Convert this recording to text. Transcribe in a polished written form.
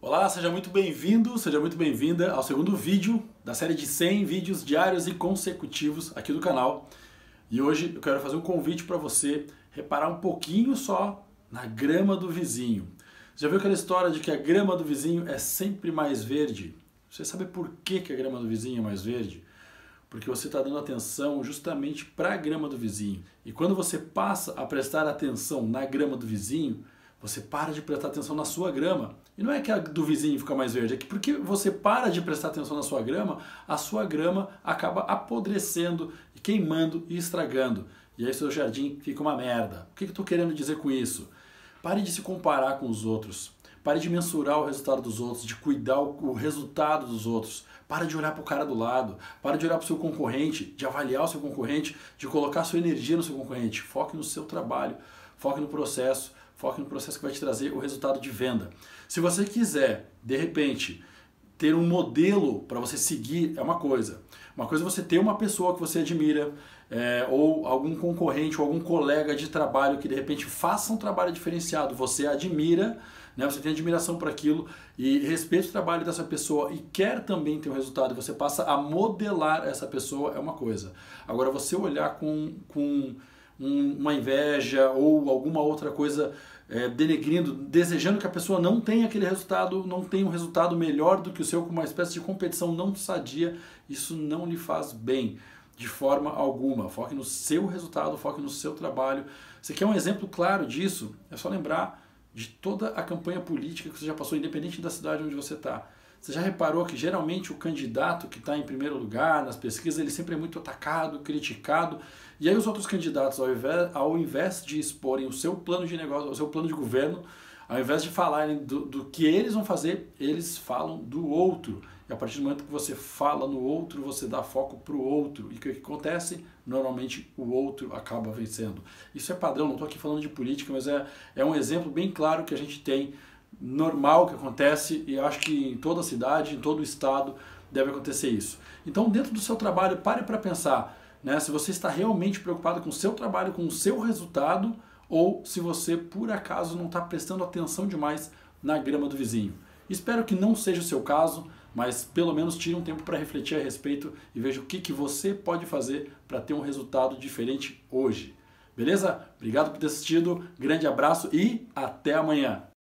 Olá, seja muito bem-vindo, seja muito bem-vinda ao segundo vídeo da série de 100 vídeos diários e consecutivos aqui do canal. E hoje eu quero fazer um convite para você reparar um pouquinho só na grama do vizinho. Você já viu aquela história de que a grama do vizinho é sempre mais verde? Você sabe por que a grama do vizinho é mais verde? Porque você está dando atenção justamente para a grama do vizinho. E quando você passa a prestar atenção na grama do vizinho, você para de prestar atenção na sua grama. E não é que a do vizinho fica mais verde, é que porque você para de prestar atenção na sua grama acaba apodrecendo, queimando e estragando. E aí seu jardim fica uma merda. O que eu estou querendo dizer com isso? Pare de se comparar com os outros. Pare de mensurar o resultado dos outros, de cuidar o resultado dos outros. Para de olhar para o cara do lado. Para de olhar para o seu concorrente, de avaliar o seu concorrente, de colocar sua energia no seu concorrente. Foque no seu trabalho, foque no processo. Foque no processo que vai te trazer o resultado de venda. Se você quiser, de repente, ter um modelo para você seguir, é uma coisa. Uma coisa é você ter uma pessoa que você admira, ou algum concorrente, ou algum colega de trabalho que, de repente, faça um trabalho diferenciado. Você admira, né? Você tem admiração por aquilo e respeita o trabalho dessa pessoa e quer também ter um resultado. Você passa a modelar essa pessoa, é uma coisa. Agora, você olhar com uma inveja ou alguma outra coisa denegrindo, desejando que a pessoa não tenha aquele resultado, não tenha um resultado melhor do que o seu, com uma espécie de competição não sadia, isso não lhe faz bem de forma alguma. Foque no seu resultado, foque no seu trabalho. Você quer um exemplo claro disso? É só lembrar de toda a campanha política que você já passou, independente da cidade onde você está. Você já reparou que geralmente o candidato que está em primeiro lugar nas pesquisas, ele sempre é muito atacado, criticado. E aí os outros candidatos, ao invés de exporem o seu plano de negócio, o seu plano de governo, ao invés de falarem do que eles vão fazer, eles falam do outro. E a partir do momento que você fala no outro, você dá foco para o outro. E o que acontece? Normalmente o outro acaba vencendo. Isso é padrão, não estou aqui falando de política, mas é um exemplo bem claro que a gente tem, normal, que acontece, e acho que em toda cidade, em todo estado deve acontecer isso. Então, dentro do seu trabalho, pare para pensar, né, se você está realmente preocupado com o seu trabalho, com o seu resultado, ou se você, por acaso, não está prestando atenção demais na grama do vizinho. Espero que não seja o seu caso, mas pelo menos tire um tempo para refletir a respeito e veja o que você pode fazer para ter um resultado diferente hoje. Beleza? Obrigado por ter assistido, grande abraço e até amanhã!